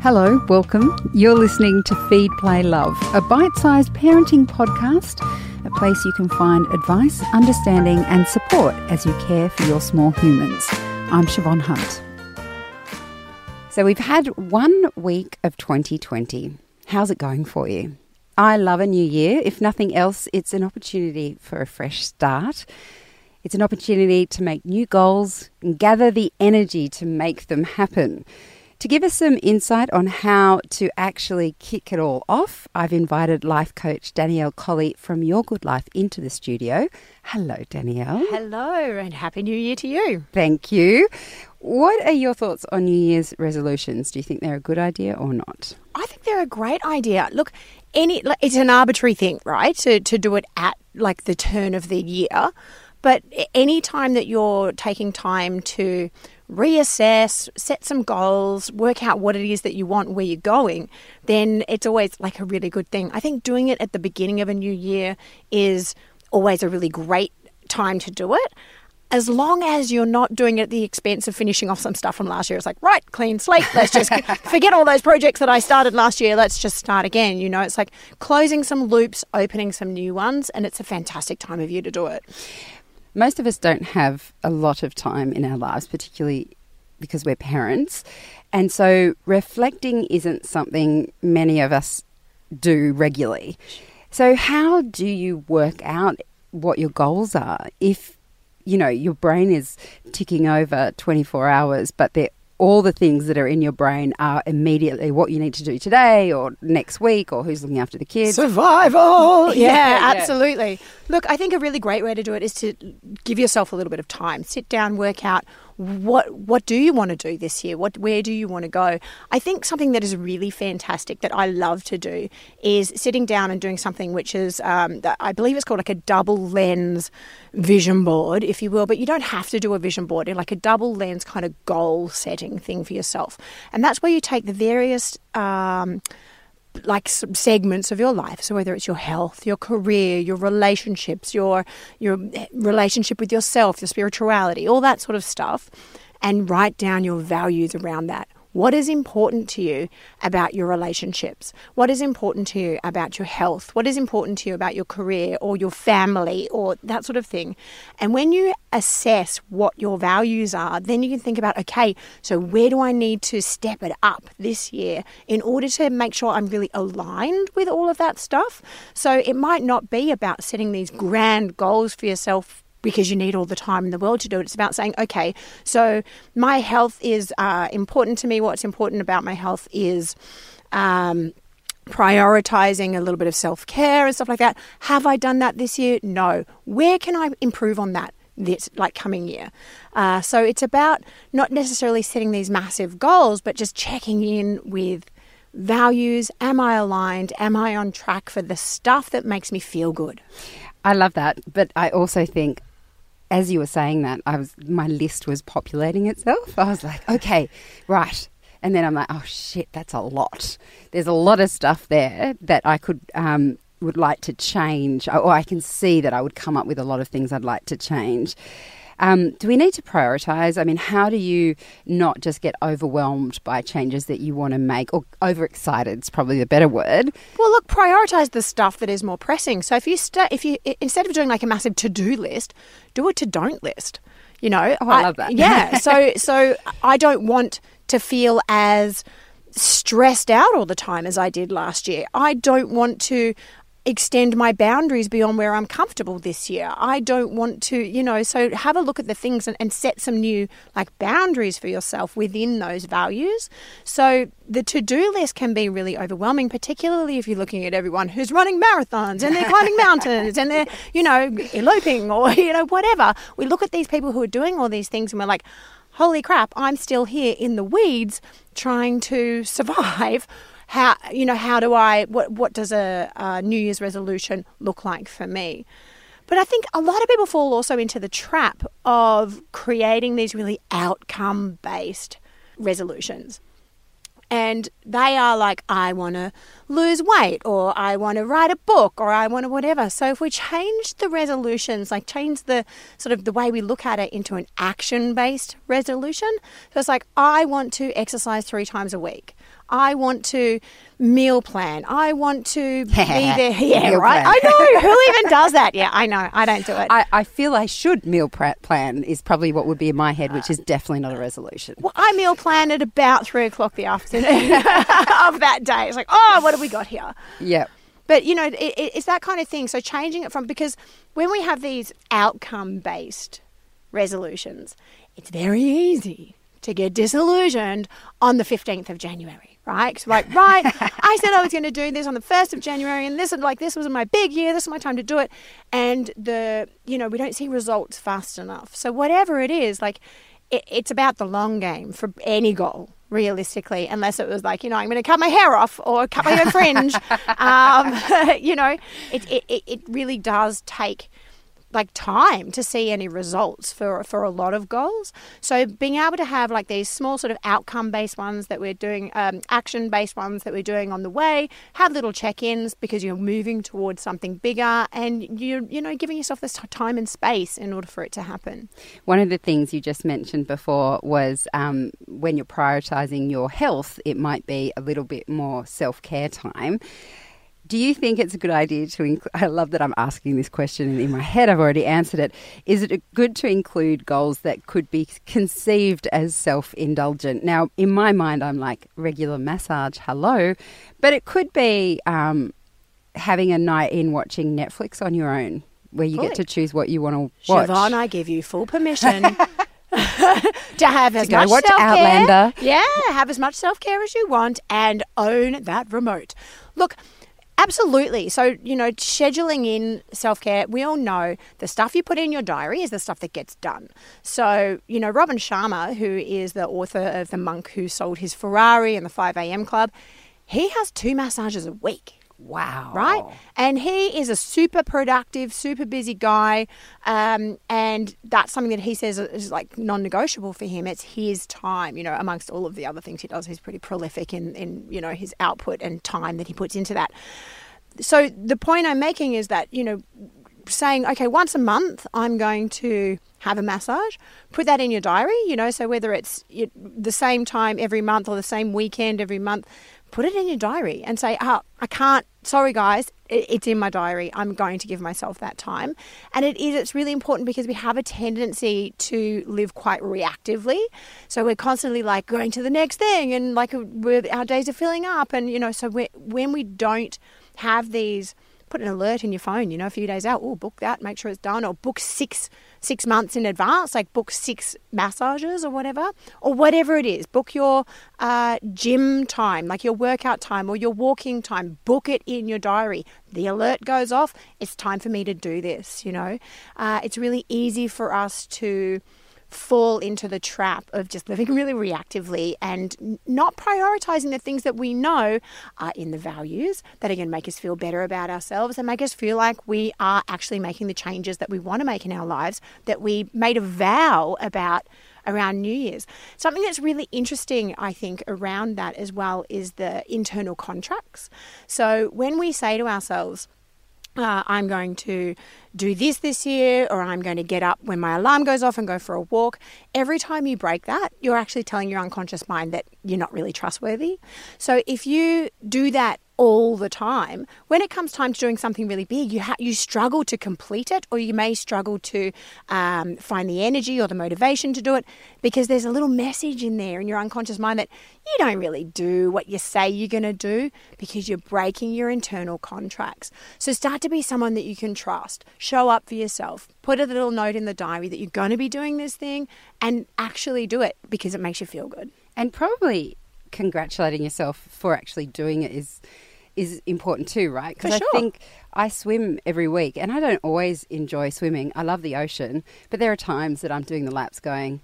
Hello, welcome. You're listening to Feed, Play, Love, a bite-sized parenting podcast, a place you can find advice, understanding and support as you care for your small humans. I'm Siobhan Hunt. So we've had 1 week of 2020. How's it going for you? I love a new year. If nothing else, it's an opportunity for a fresh start. It's an opportunity to make new goals and gather the energy to make them happen. To give us some insight on how to actually kick it all off, I've invited life coach Danielle Colley from Your Good Life into the studio. Hello, Danielle. Hello, and Happy New Year to you. Thank you. What are your thoughts on New Year's resolutions? Do you think they're a good idea or not? I think they're a great idea. Look, it's an arbitrary thing, right, to do it at like the turn of the year. But any time that you're taking time to reassess, set some goals, work out what it is that you want, where you're going, then it's always like a really good thing. I think doing it at the beginning of a new year is always a really great time to do it, as long as you're not doing it at the expense of finishing off some stuff from last year. It's like, right, clean slate, let's just forget all those projects that I started last year, let's just start again. You know, it's like closing some loops, opening some new ones, and it's a fantastic time of year to do it. Most of us don't have a lot of time in our lives, particularly because we're parents. And so reflecting isn't something many of us do regularly. So how do you work out what your goals are if, you know, your brain is ticking over 24 hours, but all the things that are in your brain are immediately what you need to do today or next week or who's looking after the kids? Survival! Yeah, absolutely. Look, I think a really great way to do it is to give yourself a little bit of time. Sit down, work out what do you want to do this year? Where do you want to go? I think something that is really fantastic that I love to do is sitting down and doing something which is, I believe it's called like a double lens vision board, if you will, but you don't have to do a vision board. It's like a double lens kind of goal setting thing for yourself. And that's where you take the various like some segments of your life. So whether it's your health, your career, your relationships, your relationship with yourself, your spirituality, all that sort of stuff, and write down your values around that. What is important to you about your relationships? What is important to you about your health? What is important to you about your career or your family or that sort of thing? And when you assess what your values are, then you can think about, okay, so where do I need to step it up this year in order to make sure I'm really aligned with all of that stuff? So it might not be about setting these grand goals for yourself because you need all the time in the world to do it. It's about saying, okay, so my health is important to me. What's important about my health is prioritizing a little bit of self-care and stuff like that. Have I done that this year? No. Where can I improve on that this like coming year? So it's about not necessarily setting these massive goals, but just checking in with values. Am I aligned? Am I on track for the stuff that makes me feel good? I love that. But I also think, as you were saying that, my list was populating itself. I was like, okay, right. And then I'm like, oh shit, that's a lot. There's a lot of stuff there that I could would like to change, or I can see that I would come up with a lot of things I'd like to change. Do we need to prioritise? I mean, how do you not just get overwhelmed by changes that you want to make, or overexcited is probably the better word? Well, look, prioritise the stuff that is more pressing. So if you instead of doing like a massive to-do list, do a to-don't list. You know, I love that. Yeah. So I don't want to feel as stressed out all the time as I did last year. I don't want to extend my boundaries beyond where I'm comfortable this year. I don't want to, you know, so have a look at the things and set some new like boundaries for yourself within those values. So the to-do list can be really overwhelming, particularly if you're looking at everyone who's running marathons and they're climbing mountains and they're, you know, eloping or, you know, whatever. We look at these people who are doing all these things and we're like, holy crap, I'm still here in the weeds trying to survive. What does a New Year's resolution look like for me? But I think a lot of people fall also into the trap of creating these really outcome-based resolutions. And they are like, I want to lose weight, or I want to write a book, or I want to whatever. So if we change the resolutions, like change the sort of the way we look at it into an action-based resolution. So it's like, I want to exercise 3 times a week. I want to meal plan. I want to be there. Yeah, meal right? Plan. I know. Who even does that? Yeah, I know. I don't do it. I feel I should meal plan is probably what would be in my head, which is definitely not a resolution. Well, I meal plan at about 3 o'clock the afternoon of that day. It's like, oh, what have we got here? Yeah. But, you know, it's that kind of thing. So changing it from, because when we have these outcome-based resolutions, it's very easy to get disillusioned on the 15th of January. Right? Because like, right, I said I was going to do this on the 1st of January and this was my big year, this is my time to do it. And we don't see results fast enough. So whatever it is, like, it's about the long game for any goal, realistically, unless it was like, you know, I'm going to cut my hair off or cut my own fringe. It really does take like time to see any results for a lot of goals. So being able to have like these small sort of outcome-based ones that we're doing, action-based ones that we're doing on the way, have little check-ins because you're moving towards something bigger and you're giving yourself this time and space in order for it to happen. One of the things you just mentioned before was when you're prioritising your health, it might be a little bit more self-care time. Do you think it's a good idea to include, I love that I'm asking this question and in my head I've already answered it, is it good to include goals that could be conceived as self-indulgent? Now, in my mind, I'm like, regular massage, hello, but it could be having a night in watching Netflix on your own where you get to choose what you want to watch. Siobhan, I give you full permission. to have as much self-care. Outlander. Yeah, have as much self-care as you want and own that remote. Look, absolutely. So, scheduling in self-care, we all know the stuff you put in your diary is the stuff that gets done. So, Robin Sharma, who is the author of The Monk Who Sold His Ferrari and the 5 a.m. Club, he has 2 massages a week. Wow. Right? And he is a super productive, super busy guy. And that's something that he says is like non-negotiable for him. It's his time, amongst all of the other things he does. He's pretty prolific in his output and time that he puts into that. So the point I'm making is that, saying, okay, once a month I'm going to have a massage, put that in your diary, so whether it's the same time every month or the same weekend every month, put it in your diary and say, I can't, sorry guys, it's in my diary. I'm going to give myself that time. And it's really important because we have a tendency to live quite reactively. So we're constantly like going to the next thing and like our days are filling up. And, so when we don't have these, put an alert in your phone, a few days out, book that, make sure it's done, or book six months in advance, like book 6 massages or whatever it is. Book your gym time, like your workout time or your walking time. Book it in your diary. The alert goes off. It's time for me to do this, It's really easy for us to fall into the trap of just living really reactively and not prioritizing the things that we know are in the values that are going to make us feel better about ourselves and make us feel like we are actually making the changes that we want to make in our lives that we made a vow about around New Year's. Something that's really interesting, I think, around that as well is the internal contracts. So when we say to ourselves, I'm going to do this year, or I'm going to get up when my alarm goes off and go for a walk. Every time you break that, you're actually telling your unconscious mind that you're not really trustworthy. So if you do that all the time, when it comes time to doing something really big, you struggle to complete it, or you may struggle to find the energy or the motivation to do it because there's a little message in there in your unconscious mind that you don't really do what you say you're going to do because you're breaking your internal contracts. So start to be someone that you can trust. Show up for yourself. Put a little note in the diary that you're going to be doing this thing and actually do it because it makes you feel good. And probably congratulating yourself for actually doing it is important too, right? Because I think I swim every week and I don't always enjoy swimming. I love the ocean, but there are times that I'm doing the laps going,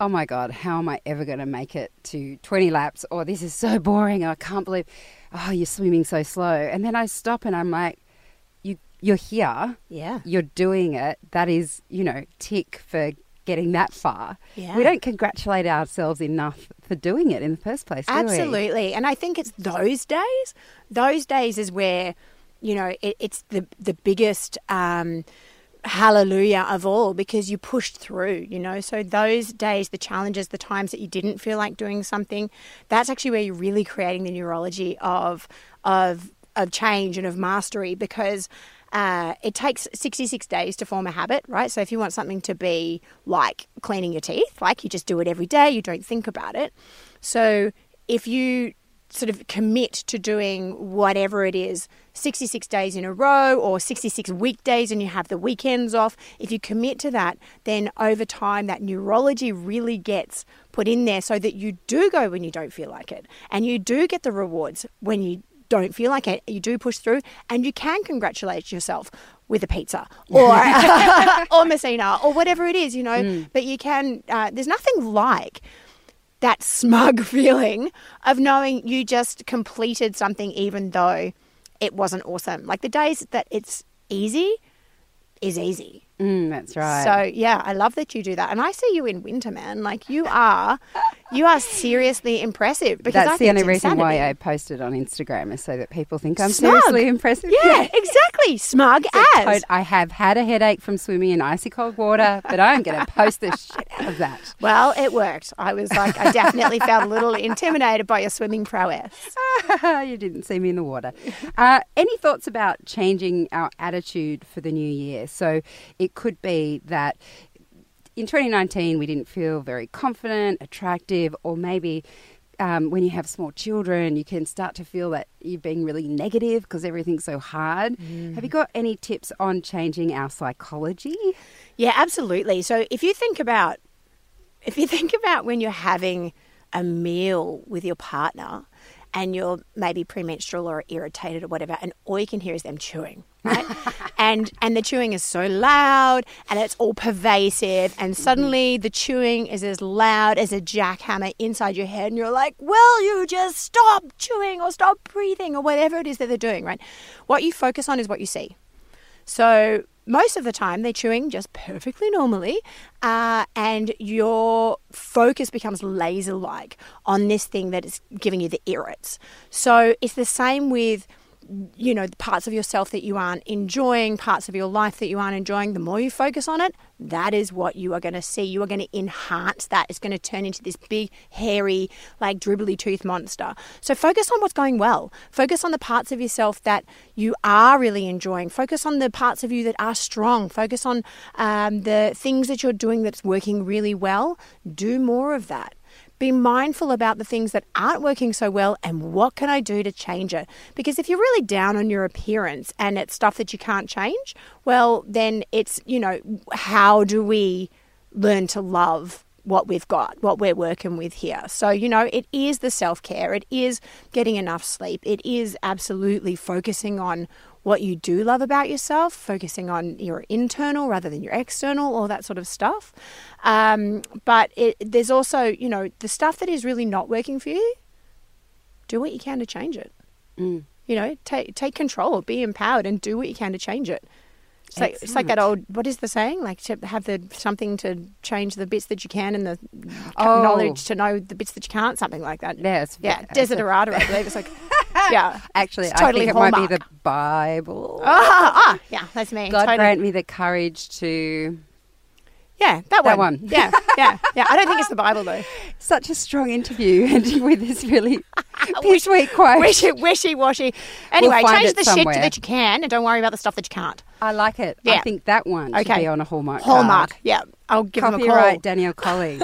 oh my God, how am I ever going to make it to 20 laps? Or this is so boring. I can't believe, you're swimming so slow. And then I stop and I'm like, you're here. Yeah. You're doing it. That is, tick for getting that far. Yeah. We don't congratulate ourselves enough for doing it in the first place, do we? Absolutely. And I think it's those days. Those days is where, you know, it's the biggest hallelujah of all, because you pushed through, you know. So those days, the challenges, the times that you didn't feel like doing something, that's actually where you're really creating the neurology of change and of mastery, because it takes 66 days to form a habit, right? So if you want something to be like cleaning your teeth, like you just do it every day, you don't think about it. So if you sort of commit to doing whatever it is 66 days in a row or 66 weekdays and you have the weekends off, if you commit to that, then over time that neurology really gets put in there so that you do go when you don't feel like it, and you do get the rewards when you don't feel like it. You do push through, and you can congratulate yourself with a pizza or or Messina or whatever it is, you know. But you can there's nothing like that smug feeling of knowing you just completed something even though it wasn't awesome. Like the days that it's easy is easy. That's right. So yeah, I love that you do that. And I see you in winter, man. Like you are seriously impressive. Because that's the only reason why I posted on Instagram, is so that people think I'm seriously impressive. Yeah, exactly. Smug as. I have had a headache from swimming in icy cold water, but I'm going to post the shit out of that. Well, it worked. I was like, I definitely felt a little intimidated by your swimming prowess. You didn't see me in the water. Any thoughts about changing our attitude for the new year? So it could be that in 2019 we didn't feel very confident, attractive, or maybe when you have small children you can start to feel that you're being really negative because everything's so hard. Have you got any tips on changing our psychology? Yeah, absolutely. So if you think about when you're having a meal with your partner and you're maybe premenstrual or irritated or whatever, and all you can hear is them chewing, right? And the chewing is so loud and it's all pervasive, and suddenly the chewing is as loud as a jackhammer inside your head, and you're like, will you just stop chewing or stop breathing or whatever it is that they're doing, right? What you focus on is what you see. So most of the time they're chewing just perfectly normally, and your focus becomes laser-like on this thing that is giving you the irrits. So it's the same with, you know, parts of yourself that you aren't enjoying, parts of your life that you aren't enjoying. The more you focus on it, that is what you are going to see. You are going to enhance that. It's going to turn into this big, hairy, like dribbly tooth monster. So focus on what's going well. Focus on the parts of yourself that you are really enjoying. Focus on the parts of you that are strong. Focus on the things that you're doing that's working really well. Do more of that. Be mindful about the things that aren't working so well and what can I do to change it? Because if you're really down on your appearance and it's stuff that you can't change, well, then it's, you know, how do we learn to love what we've got, what we're working with here? So, you know, it is the self-care. It is getting enough sleep. It is absolutely focusing on what you do love about yourself, focusing on your internal rather than your external, all that sort of stuff. But there's also, you know, the stuff that is really not working for you, do what you can to change it. You know, take control, be empowered, and do what you can to change it. So it's like that old, what is the saying? Like to have something to change the bits that you can, and the knowledge to know the bits that you can't, something like that. Yeah, Desiderata, I believe. It's like, yeah. Actually, totally I think Hallmark. It might be the Bible. Yeah, that's me. God totally. Grant me the courage to... Yeah, that one. Yeah. I don't think it's the Bible, though. Such a strong interview ending with this really pitchweak quote. Wishy-washy. Anyway, we'll change the somewhere. Shit that you can, and don't worry about the stuff that you can't. I like it. Yeah. I think that one should be on a Hallmark card. Yeah. I'll give them a call. Copyright Danielle Colley.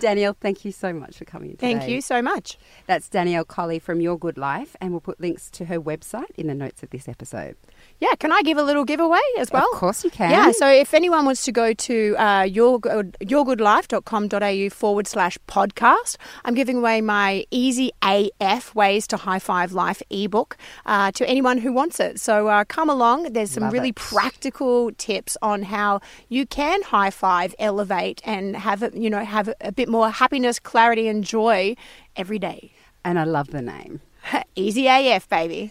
Danielle, thank you so much for coming today. Thank you so much. That's Danielle Colley from Your Good Life, and we'll put links to her website in the notes of this episode. Yeah, can I give a little giveaway as well? Of course you can. Yeah, so if anyone wants to go to yourgoodlife.com.au/podcast, I'm giving away my Easy AF Ways to High Five Life ebook to anyone who wants it. So come along. There's some really practical tips on how you can high five, elevate, and have a bit more happiness, clarity, and joy every day. And I love the name. Easy AF, baby.